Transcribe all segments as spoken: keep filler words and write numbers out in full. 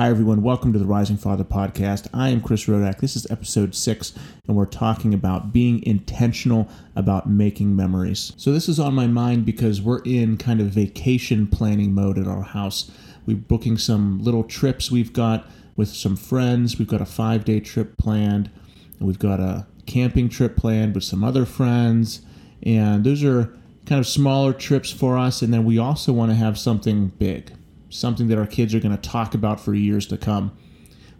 Hi, everyone. Welcome to the Rising Father Podcast. I am Chris Rodak. This is episode six, and we're talking about being intentional about making memories. So this is on my mind because we're in kind of vacation planning mode at our house. We're booking some little trips we've got with some friends. We've got a five-day trip planned, and we've got a camping trip planned with some other friends. And those are kind of smaller trips for us, and then we also want to have something big. Something that our kids are going to talk about for years to come.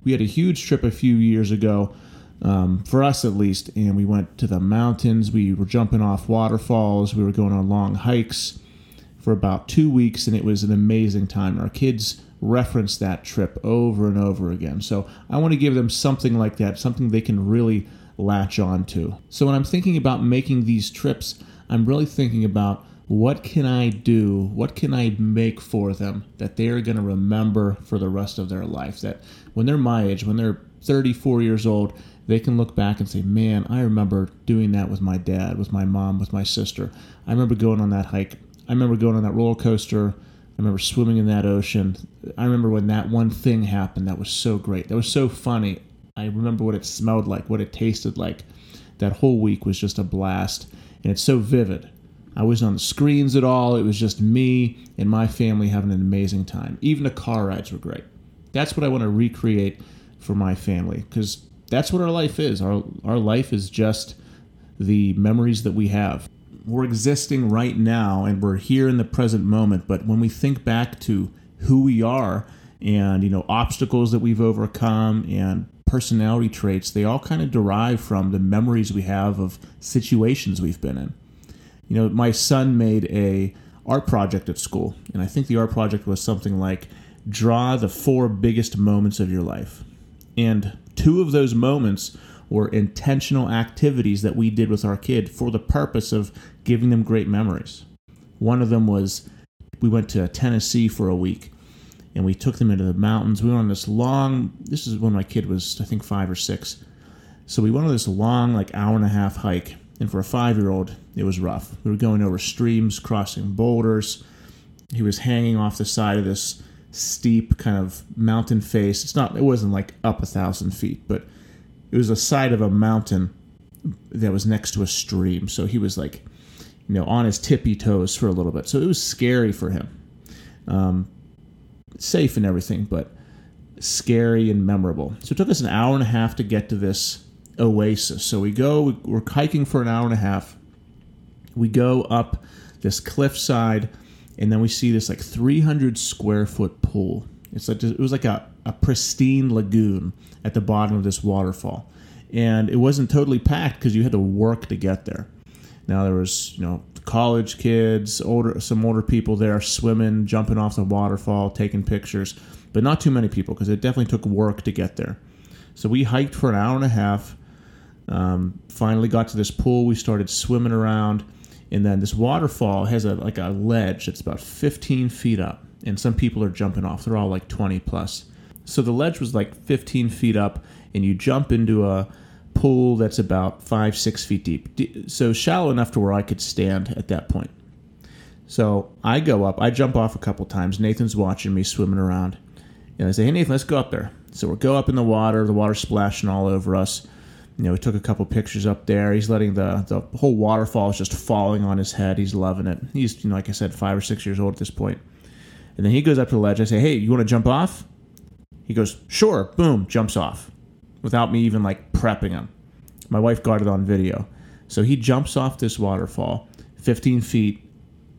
We had a huge trip a few years ago, um, for us at least, and we went to the mountains. We were jumping off waterfalls. We were going on long hikes for about two weeks, and it was an amazing time. Our kids reference that trip over and over again. So I want to give them something like that, something they can really latch on to. So when I'm thinking about making these trips, I'm really thinking about what can I do, what can I make for them that they are going to remember for the rest of their life, that when they're my age, when they're thirty-four years old, they can look back and say, man, I remember doing that with my dad, with my mom, with my sister. I remember going on that hike. I remember going on that roller coaster. I remember swimming in that ocean. I remember when that one thing happened that was so great, that was so funny. I remember what it smelled like, what it tasted like. That whole week was just a blast, and it's so vivid. I wasn't on the screens at all. It was just me and my family having an amazing time. Even the car rides were great. That's what I want to recreate for my family, because that's what our life is. Our our life is just the memories that we have. We're existing right now, and we're here in the present moment. But when we think back to who we are and, you know, obstacles that we've overcome and personality traits, they all kind of derive from the memories we have of situations we've been in. You know, my son made a art project at school, and I think the art project was something like, draw the four biggest moments of your life. And two of those moments were intentional activities that we did with our kid for the purpose of giving them great memories. One of them was, we went to Tennessee for a week, and we took them into the mountains. We went on this long, this is when my kid was, I think, five or six. So we went on this long, like, hour and a half hike. And for a five-year-old, it was rough. We were going over streams, crossing boulders. He was hanging off the side of this steep kind of mountain face. It's not, it wasn't like up a thousand feet, but it was the side of a mountain that was next to a stream. So he was like, you know, on his tippy toes for a little bit. So it was scary for him. Um, safe and everything, but scary and memorable. So it took us an hour and a half to get to this oasis. So we go, we're hiking for an hour and a half. We go up this cliffside, and then we see this like three hundred square foot pool. It's like, it was like a, a pristine lagoon at the bottom of this waterfall. And it wasn't totally packed because you had to work to get there. Now there was, you know, college kids, older, some older people there swimming, jumping off the waterfall, taking pictures, but not too many people because it definitely took work to get there. So we hiked for an hour and a half. Um, finally got to this pool. We started swimming around, and then this waterfall has a like a ledge that's about fifteen feet up, and some people are jumping off. They're all like twenty plus. So the ledge was like fifteen feet up, and you jump into a pool that's about five, six feet deep. So shallow enough to where I could stand at that point. So I go up. I jump off a couple times. Nathan's watching me swimming around, and I say, hey, Nathan, let's go up there. So we go up in the water. The water's splashing all over us. You know, we took a couple pictures up there. He's letting the, the whole waterfall is just falling on his head. He's loving it. He's, you know, like I said, five or six years old at this point. And then he goes up to the ledge. I say, hey, you want to jump off? He goes, sure. Boom, jumps off without me even like prepping him. My wife got it on video. So he jumps off this waterfall, fifteen feet,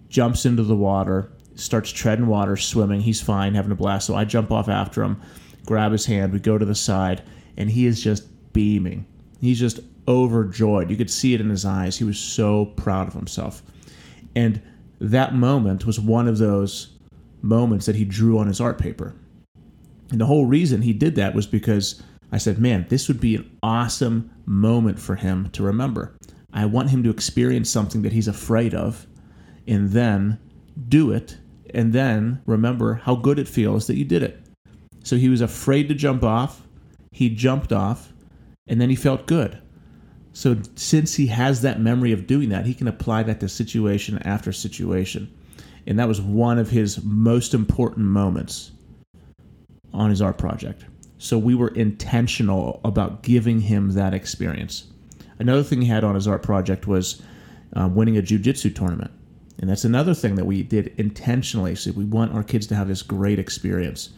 jumps into the water, starts treading water, swimming. He's fine, having a blast. So I jump off after him, grab his hand. We go to the side, and he is just beaming. He's just overjoyed. You could see it in his eyes. He was so proud of himself. And that moment was one of those moments that he drew on his art paper. And the whole reason he did that was because I said, man, this would be an awesome moment for him to remember. I want him to experience something that he's afraid of and then do it and then remember how good it feels that you did it. So he was afraid to jump off. He jumped off. And then he felt good. So since he has that memory of doing that, he can apply that to situation after situation. And that was one of his most important moments. on his art project. So we were intentional about giving him that experience. Another thing he had on his art project was uh, winning a jiu-jitsu tournament. And that's another thing that we did intentionally. So we want our kids to have this great experience.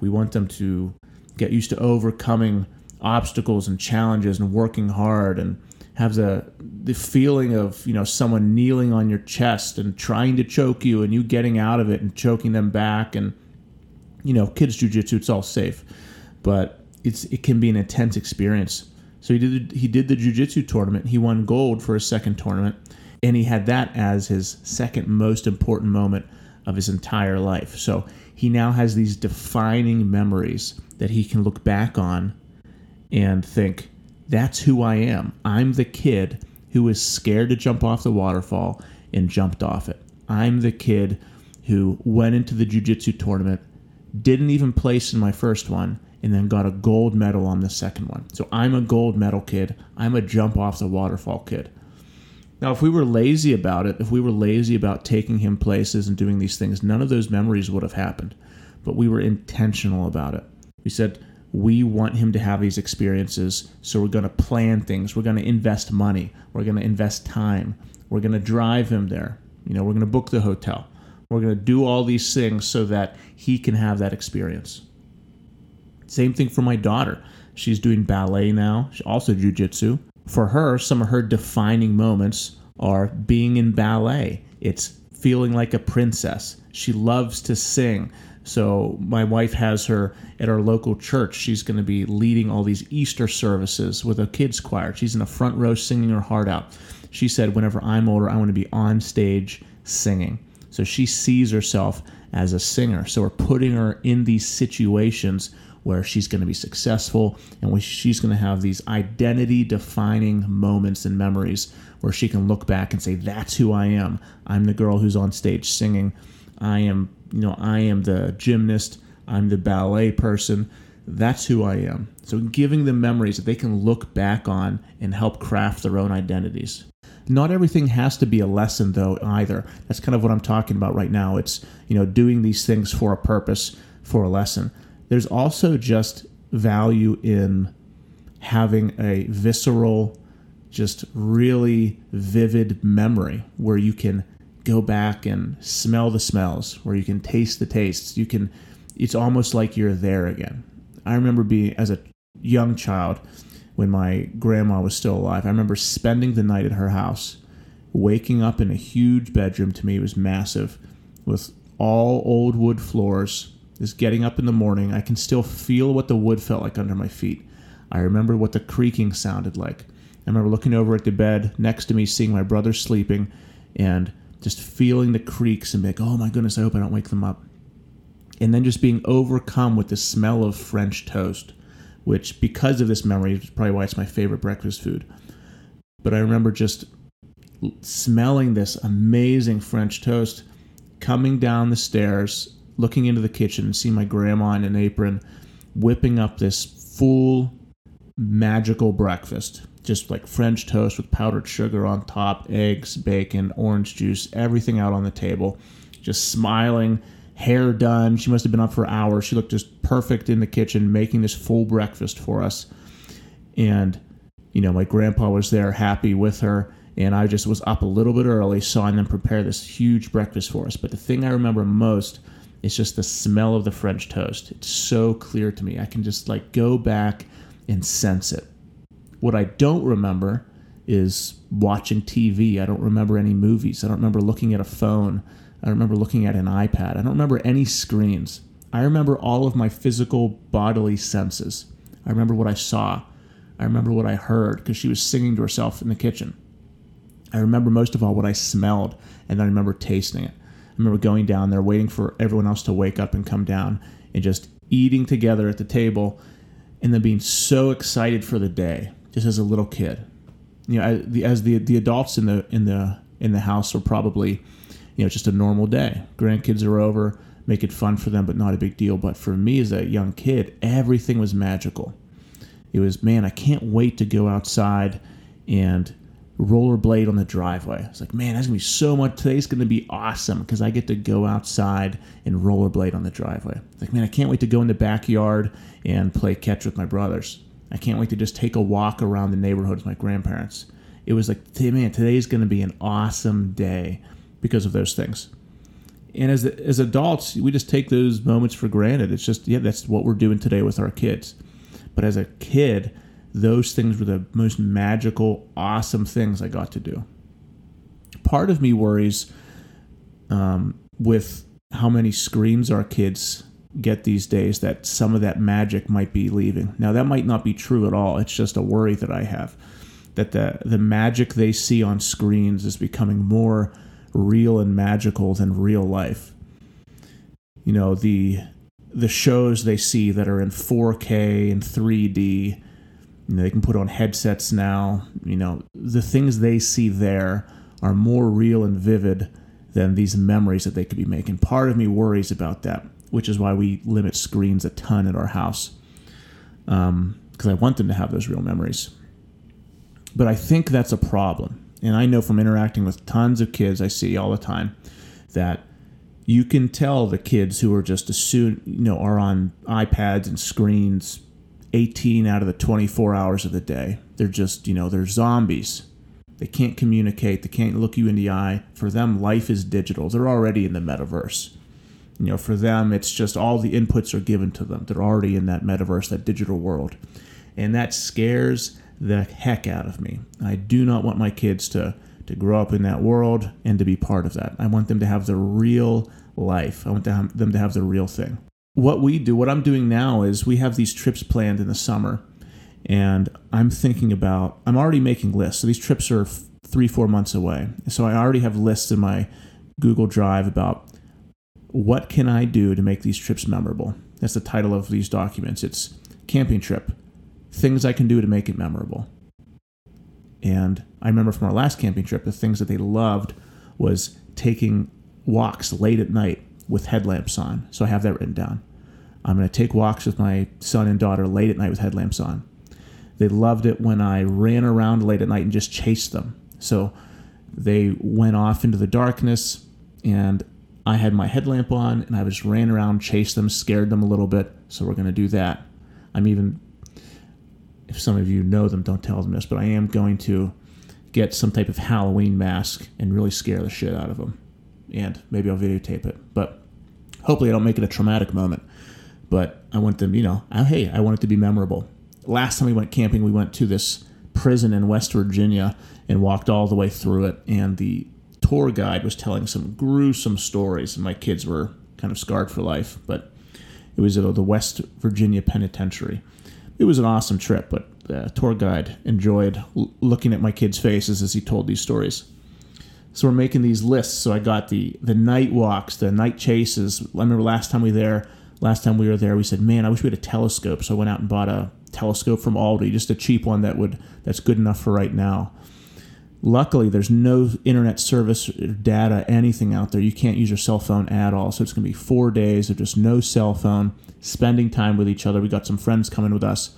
We want them to get used to overcoming obstacles and challenges and working hard and have the the feeling of, you know, someone kneeling on your chest and trying to choke you and you getting out of it and choking them back. And, you know, kids' jiu-jitsu, it's all safe, but it's it can be an intense experience. So he did he did the jiu-jitsu tournament. He won gold for his second tournament, and he had that as his second most important moment of his entire life. So he now has these defining memories that he can look back on and think, that's who I am. I'm the kid who was scared to jump off the waterfall and jumped off it. I'm the kid who went into the jiu-jitsu tournament, didn't even place in my first one, and then got a gold medal on the second one. So I'm a gold medal kid. I'm a jump off the waterfall kid. Now, if we were lazy about it, if we were lazy about taking him places and doing these things, none of those memories would have happened. But we were intentional about it. We said, we want him to have these experiences, so we're going to plan things. We're going to invest money. We're going to invest time. We're going to drive him there. You know, we're going to book the hotel. We're going to do all these things so that he can have that experience. Same thing for my daughter. She's doing ballet now, she also jiu-jitsu. For her, some of her defining moments are being in ballet. It's feeling like a princess. She loves to sing. So my wife has her at our local church. She's going to be leading all these Easter services with a kids choir. She's in the front row singing her heart out. She said, whenever I'm older, I want to be on stage singing. So she sees herself as a singer. So we're putting her in these situations where she's going to be successful and where she's going to have these identity-defining moments and memories where she can look back and say, that's who I am. I'm the girl who's on stage singing. I am, you know, I am the gymnast. I'm the ballet person. That's who I am. So giving them memories that they can look back on and help craft their own identities. Not everything has to be a lesson, though, either. That's kind of what I'm talking about right now. It's, you know, doing these things for a purpose, for a lesson. There's also just value in having a visceral, just really vivid memory where you can go back and smell the smells, where you can taste the tastes. You can, it's almost like you're there again. I remember being, as a young child, when my grandma was still alive, I remember spending the night at her house, waking up in a huge bedroom. To me, it was massive, with all old wood floors. Just getting up in the morning, I can still feel what the wood felt like under my feet. I remember what the creaking sounded like. I remember looking over at the bed next to me, seeing my brother sleeping, and just feeling the creaks and being like, oh my goodness, I hope I don't wake them up. And then just being overcome with the smell of French toast, which, because of this memory, is probably why it's my favorite breakfast food. But I remember just smelling this amazing French toast, coming down the stairs, looking into the kitchen and seeing my grandma in an apron, whipping up this full magical breakfast. Just like French toast with powdered sugar on top, eggs, bacon, orange juice, everything out on the table. Just smiling, hair done. She must have been up for hours. She looked just perfect in the kitchen, making this full breakfast for us. And, you know, my grandpa was there happy with her. And I just was up a little bit early, saw them prepare this huge breakfast for us. But the thing I remember most is just the smell of the French toast. It's so clear to me. I can just like go back and sense it. What I don't remember is watching T V. I don't remember any movies. I don't remember looking at a phone. I don't remember looking at an iPad. I don't remember any screens. I remember all of my physical bodily senses. I remember what I saw. I remember what I heard because she was singing to herself in the kitchen. I remember most of all what I smelled, and I remember tasting it. I remember going down there, waiting for everyone else to wake up and come down and just eating together at the table and then being so excited for the day. Just as a little kid, you know, as the the adults in the in the in the house were probably, you know, just a normal day. Grandkids are over, make it fun for them, but not a big deal. But for me as a young kid, everything was magical. It was, man, I can't wait to go outside and rollerblade on the driveway. It's like, man, that's gonna be so much. Today's gonna be awesome because I get to go outside and rollerblade on the driveway. It's like, man, I can't wait to go in the backyard and play catch with my brothers. I can't wait to just take a walk around the neighborhood with my grandparents. It was like, man, today's gonna be an awesome day because of those things. And as as adults, we just take those moments for granted. It's just, yeah, that's what we're doing today with our kids. But as a kid, those things were the most magical, awesome things I got to do. Part of me worries um, with how many screens our kids get these days that some of that magic might be leaving. Now, that might not be true at all. It's just a worry that I have, that the, the magic they see on screens is becoming more real and magical than real life. You know, the the shows they see that are in four K and three D, you know, they can put on headsets now. You know, the things they see there are more real and vivid than these memories that they could be making. Part of me worries about that, which is why we limit screens a ton at our house, um, because I want them to have those real memories. But I think that's a problem. And I know from interacting with tons of kids I see all the time that you can tell the kids who are just assume, you know, are on iPads and screens eighteen out of the twenty-four hours of the day. They're just, you know, they're zombies. They can't communicate. They can't look you in the eye. For them, life is digital. They're already in the metaverse. You know, for them, it's just all the inputs are given to them. They're already in that metaverse, that digital world. And that scares the heck out of me. I do not want my kids to, to grow up in that world and to be part of that. I want them to have the real life. I want them to have the real thing. What we do, what I'm doing now is we have these trips planned in the summer, and I'm thinking about, I'm already making lists. So these trips are f- three, four months away. So I already have lists in my Google Drive about what can I do to make these trips memorable. That's the title of these documents. It's camping trip, things I can do to make it memorable. And I remember from our last camping trip, the things that they loved was taking walks late at night with headlamps on. So I have that written down. I'm going to take walks with my son and daughter late at night with headlamps on. They loved it when I ran around late at night and just chased them. So they went off into the darkness and I had my headlamp on and I just ran around, chased them, scared them a little bit. So we're going to do that. I'm even, if some of you know them, don't tell them this, but I am going to get some type of Halloween mask and really scare the shit out of them. And maybe I'll videotape it, but hopefully I don't make it a traumatic moment. But I want them, you know, I, hey, I want it to be memorable. Last time we went camping, we went to this prison in West Virginia and walked all the way through it. And the tour guide was telling some gruesome stories, and my kids were kind of scarred for life. But it was at the West Virginia Penitentiary. It was an awesome trip, but the tour guide enjoyed l- looking at my kids' faces as he told these stories. So we're making these lists. So I got the, the night walks, the night chases. I remember last time we were there, last time we were there, we said, man, I wish we had a telescope. So I went out and bought a telescope from Aldi, just a cheap one that would that's good enough for right now. Luckily, there's no internet service, data, anything out there. You can't use your cell phone at all. So it's going to be four days of just no cell phone, spending time with each other. We got some friends coming with us.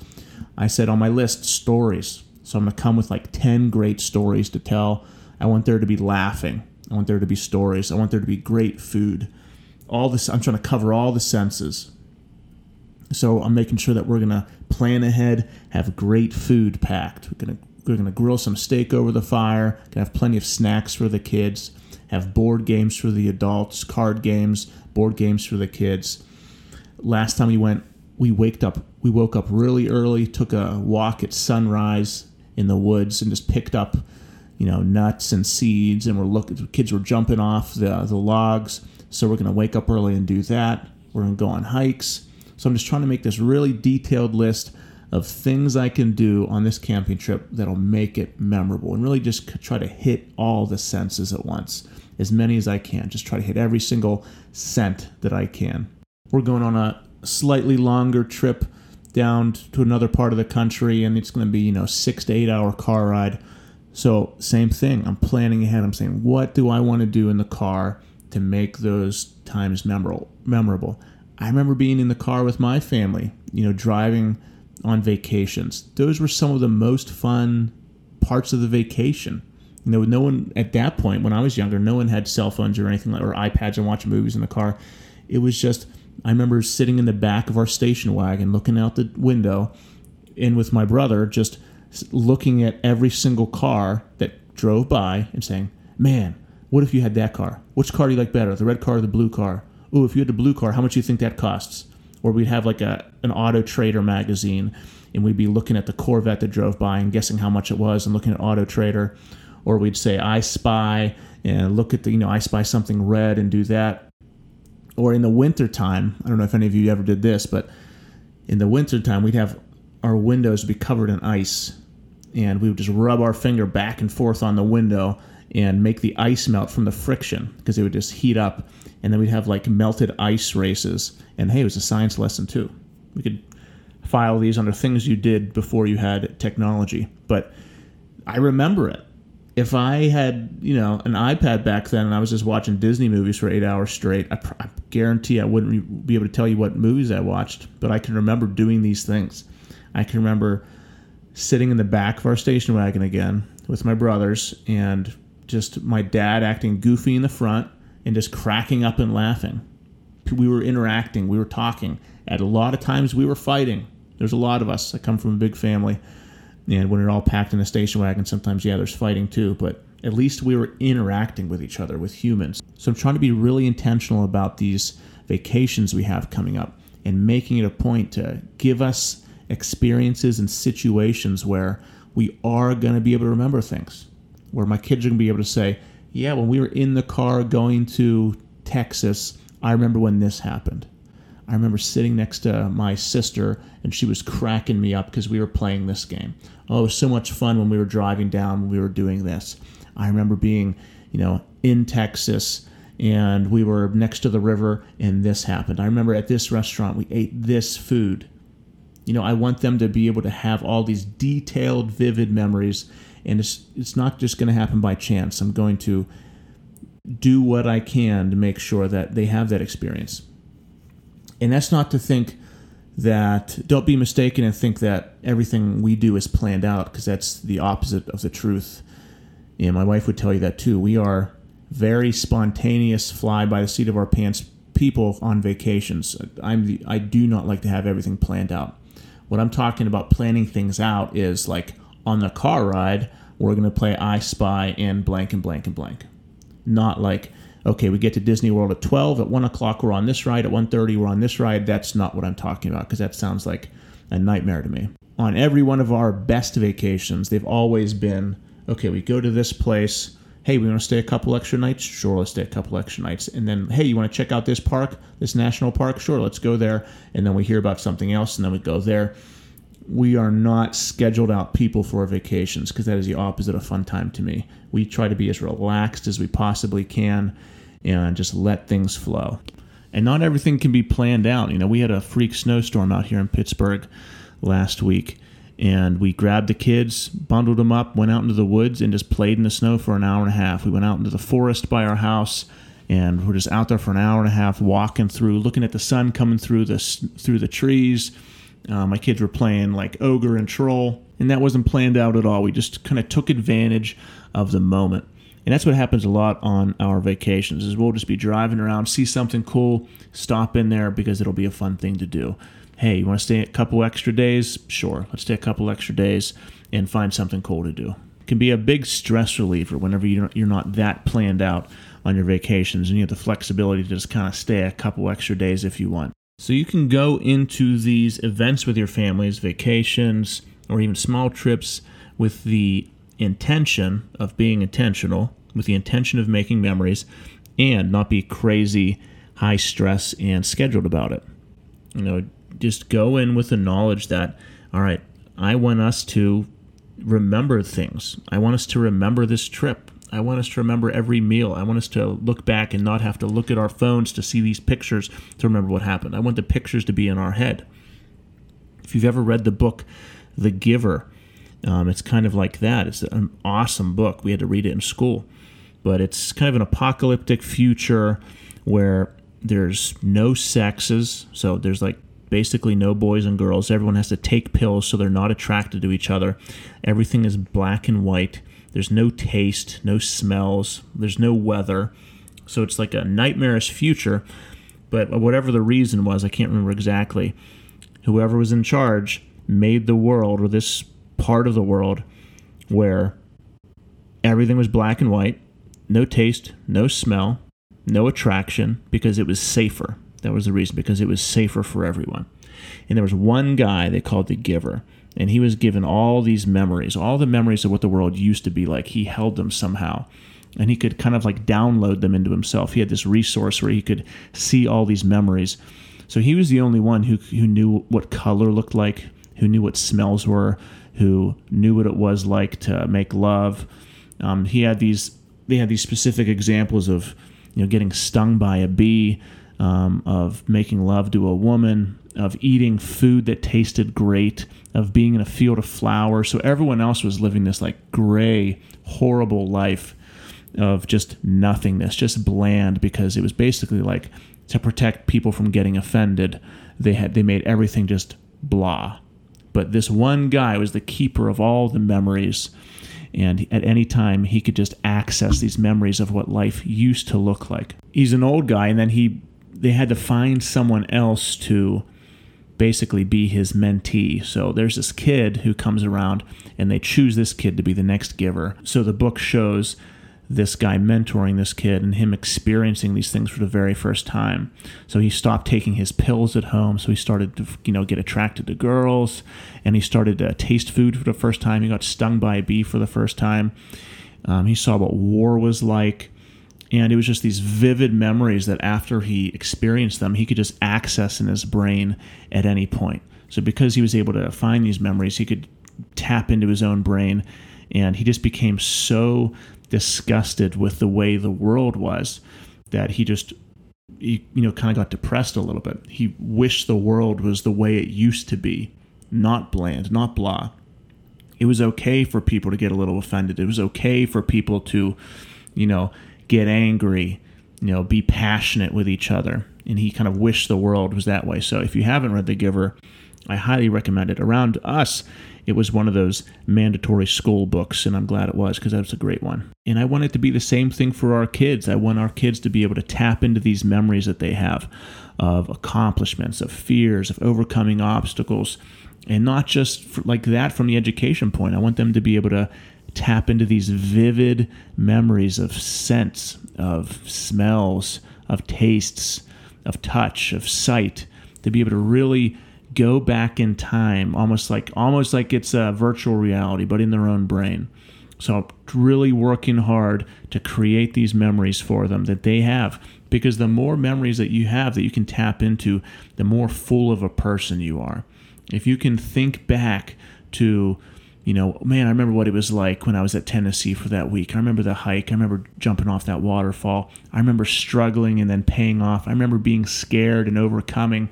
I said on my list, stories. So I'm going to come with like ten great stories to tell. I want there to be laughing. I want there to be stories. I want there to be great food. All this, I'm trying to cover all the senses. So I'm making sure that we're going to plan ahead, have great food packed. We're going to We're going to grill some steak over the fire, going to have plenty of snacks for the kids, have board games for the adults, card games, board games for the kids. Last time we went, we waked up, we woke up really early, took a walk at sunrise in the woods and just picked up, you know, nuts and seeds, and we're looking, the kids were jumping off the, the logs. So we're going to wake up early and do that. We're going to go on hikes. So I'm just trying to make this really detailed list of things I can do on this camping trip that'll make it memorable, and really just try to hit all the senses at once, as many as I can. Just try to hit every single scent that I can. We're going on a slightly longer trip down to another part of the country, and it's going to be, you know, six to eight hour car ride. So same thing. I'm planning ahead. I'm saying, what do I want to do in the car to make those times memorable? I remember being in the car with my family, you know, driving on vacations. Those were some of the most fun parts of the vacation. You know, no one at that point, when I was younger, no one had cell phones or anything like, or iPads and watching movies in the car. It was just, I remember sitting in the back of our station wagon, looking out the window, and with my brother, just looking at every single car that drove by and saying, man, what if you had that car? Which car do you like better, the red car or the blue car? Ooh, if you had the blue car, how much do you think that costs? Or we'd have like a an Auto Trader magazine, and we'd be looking at the Corvette that drove by and guessing how much it was and looking at Auto Trader. Or we'd say, I spy, and look at the, you know, I spy something red and do that. Or in the wintertime, I don't know if any of you ever did this, but in the wintertime, we'd have our windows be covered in ice. And we would just rub our finger back and forth on the window and make the ice melt from the friction, because it would just heat up. And then we'd have like melted ice races. And hey, it was a science lesson too. We could file these under things you did before you had technology. But I remember it. If I had, you know, an iPad back then and I was just watching Disney movies for eight hours straight, I, pr- I guarantee I wouldn't be able to tell you what movies I watched, but I can remember doing these things. I can remember sitting in the back of our station wagon again with my brothers and just my dad acting goofy in the front and just cracking up and laughing. We were interacting. We were talking. At a lot of times we were fighting. There's a lot of us. I come from a big family. And when it all packed in a station wagon, sometimes, yeah, there's fighting too. But at least we were interacting with each other, with humans. So I'm trying to be really intentional about these vacations we have coming up and making it a point to give us experiences and situations where we are going to be able to remember things, where my kids are going to be able to say, yeah, when we were in the car going to Texas, I remember when this happened. I remember sitting next to my sister, and she was cracking me up because we were playing this game. Oh, it was so much fun when we were driving down, when we were doing this. I remember being, you know, in Texas, and we were next to the river, and this happened. I remember at this restaurant, we ate this food. You know, I want them to be able to have all these detailed, vivid memories, and it's, it's not just going to happen by chance. I'm going to do what I can to make sure that they have that experience. And that's not to think that, don't be mistaken and think that everything we do is planned out, because that's the opposite of the truth. And my wife would tell you that too. We are very spontaneous, fly by the seat of our pants people on vacations. I'm the, I do not like to have everything planned out. What I'm talking about planning things out is like on the car ride, we're going to play I Spy and blank and blank and blank. Not like, okay, we get to Disney World at twelve, at one o'clock we're on this ride, at one thirty we're on this ride. That's not what I'm talking about, because that sounds like a nightmare to me. On every one of our best vacations, they've always been, okay, we go to this place. Hey, we want to stay a couple extra nights? Sure, let's stay a couple extra nights. And then, hey, you want to check out this park, this national park? Sure, let's go there. And then we hear about something else, and then we go there. We are not scheduled out people for our vacations, because that is the opposite of fun time to me. We try to be as relaxed as we possibly can and just let things flow. And not everything can be planned out. You know, we had a freak snowstorm out here in Pittsburgh last week, and we grabbed the kids, bundled them up, went out into the woods, and just played in the snow for an hour and a half. We went out into the forest by our house, and we're just out there for an hour and a half, walking through, looking at the sun coming through the through the trees. Uh, my kids were playing like Ogre and Troll, and that wasn't planned out at all. We just kind of took advantage of the moment. And that's what happens a lot on our vacations, is we'll just be driving around, see something cool, stop in there because it'll be a fun thing to do. Hey, you want to stay a couple extra days? Sure, let's stay a couple extra days and find something cool to do. It can be a big stress reliever whenever you're not that planned out on your vacations, and you have the flexibility to just kind of stay a couple extra days if you want. So you can go into these events with your families, vacations, or even small trips with the intention of being intentional, with the intention of making memories, and not be crazy, high stress, and scheduled about it. You know, just go in with the knowledge that, all right, I want us to remember things. I want us to remember this trip. I want us to remember every meal. I want us to look back and not have to look at our phones to see these pictures to remember what happened. I want the pictures to be in our head. If you've ever read the book, The Giver, um, it's kind of like that. It's an awesome book. We had to read it in school. But it's kind of an apocalyptic future where there's no sexes. So there's like basically no boys and girls. Everyone has to take pills so they're not attracted to each other. Everything is black and white. There's no taste, no smells, there's no weather. So it's like a nightmarish future. But whatever the reason was, I can't remember exactly, whoever was in charge made the world, or this part of the world, where everything was black and white, no taste, no smell, no attraction, because it was safer. That was the reason, because it was safer for everyone. And there was one guy they called the Giver, and he was given all these memories, all the memories of what the world used to be like. He held them somehow, and he could kind of like download them into himself. He had this resource where he could see all these memories. So he was the only one who who knew what color looked like, who knew what smells were, who knew what it was like to make love. Um, he had these, they had these specific examples of, you know, getting stung by a bee, um, of making love to a woman, of eating food that tasted great, of being in a field of flowers. So everyone else was living this like gray, horrible life of just nothingness, just bland, because it was basically like, to protect people from getting offended, they had they made everything just blah. But this one guy was the keeper of all the memories, and at any time he could just access these memories of what life used to look like. He's an old guy, and then he they had to find someone else to basically be his mentee. So there's this kid who comes around, and they choose this kid to be the next Giver. So the book shows this guy mentoring this kid and him experiencing these things for the very first time. So he stopped taking his pills at home. So he started to, you know, get attracted to girls, and he started to taste food for the first time. He got stung by a bee for the first time. Um, he saw what war was like. And it was just these vivid memories that after he experienced them, he could just access in his brain at any point. So because he was able to find these memories, he could tap into his own brain, and he just became so disgusted with the way the world was that he just, he, you know, kind of got depressed a little bit. He wished the world was the way it used to be, not bland, not blah. It was okay for people to get a little offended. It was okay for people to, you know, get angry, you know, be passionate with each other. And he kind of wished the world was that way. So if you haven't read The Giver, I highly recommend it. Around us, it was one of those mandatory school books, and I'm glad it was, because that was a great one. And I want it to be the same thing for our kids. I want our kids to be able to tap into these memories that they have of accomplishments, of fears, of overcoming obstacles, and not just for, like that from the education point. I want them to be able to tap into these vivid memories of scents, of smells, of tastes, of touch, of sight, to be able to really go back in time, almost like almost like it's a virtual reality, but in their own brain. So really working hard to create these memories for them that they have, because the more memories that you have that you can tap into, the more full of a person you are. If you can think back to, you know, man, I remember what it was like when I was at Tennessee for that week. I remember the hike. I remember jumping off that waterfall. I remember struggling and then paying off. I remember being scared and overcoming.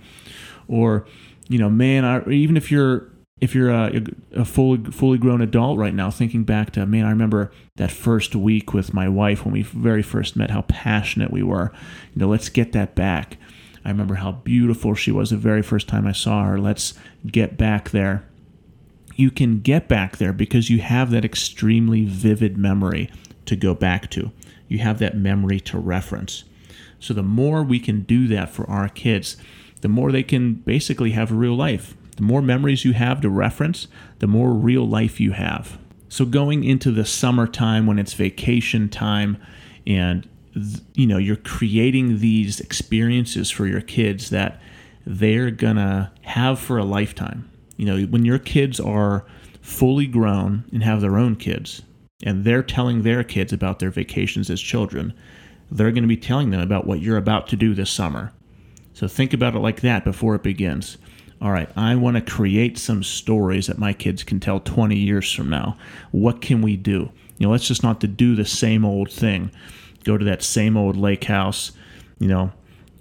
Or, you know, man, I, even if you're if you're a, a fully fully grown adult right now, thinking back to, man, I remember that first week with my wife when we very first met, how passionate we were. You know, let's get that back. I remember how beautiful she was the very first time I saw her. Let's get back there. You can get back there because you have that extremely vivid memory to go back to. You have that memory to reference. So the more we can do that for our kids, the more they can basically have real life. The more memories you have to reference, the more real life you have. So going into the summertime when it's vacation time, and you know, you're creating these experiences for your kids that they're gonna have for a lifetime. You know, when your kids are fully grown and have their own kids, and they're telling their kids about their vacations as children, they're gonna be telling them about what you're about to do this summer. So think about it like that before it begins. All right, I want to create some stories that my kids can tell twenty years from now. What can we do? You know, let's just not to do the same old thing. Go to that same old lake house. You know,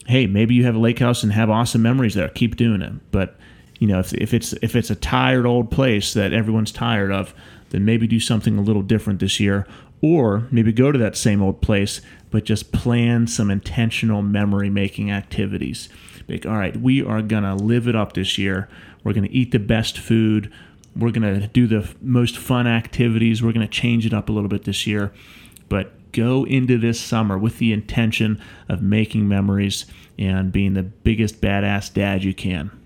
hey, maybe you have a lake house and have awesome memories there. Keep doing it. But, you know, if if it's if it's a tired old place that everyone's tired of, then maybe do something a little different this year. Or maybe go to that same old place, but just plan some intentional memory-making activities. Like, all right, we are going to live it up this year. We're going to eat the best food. We're going to do the most fun activities. We're going to change it up a little bit this year. But go into this summer with the intention of making memories and being the biggest badass dad you can.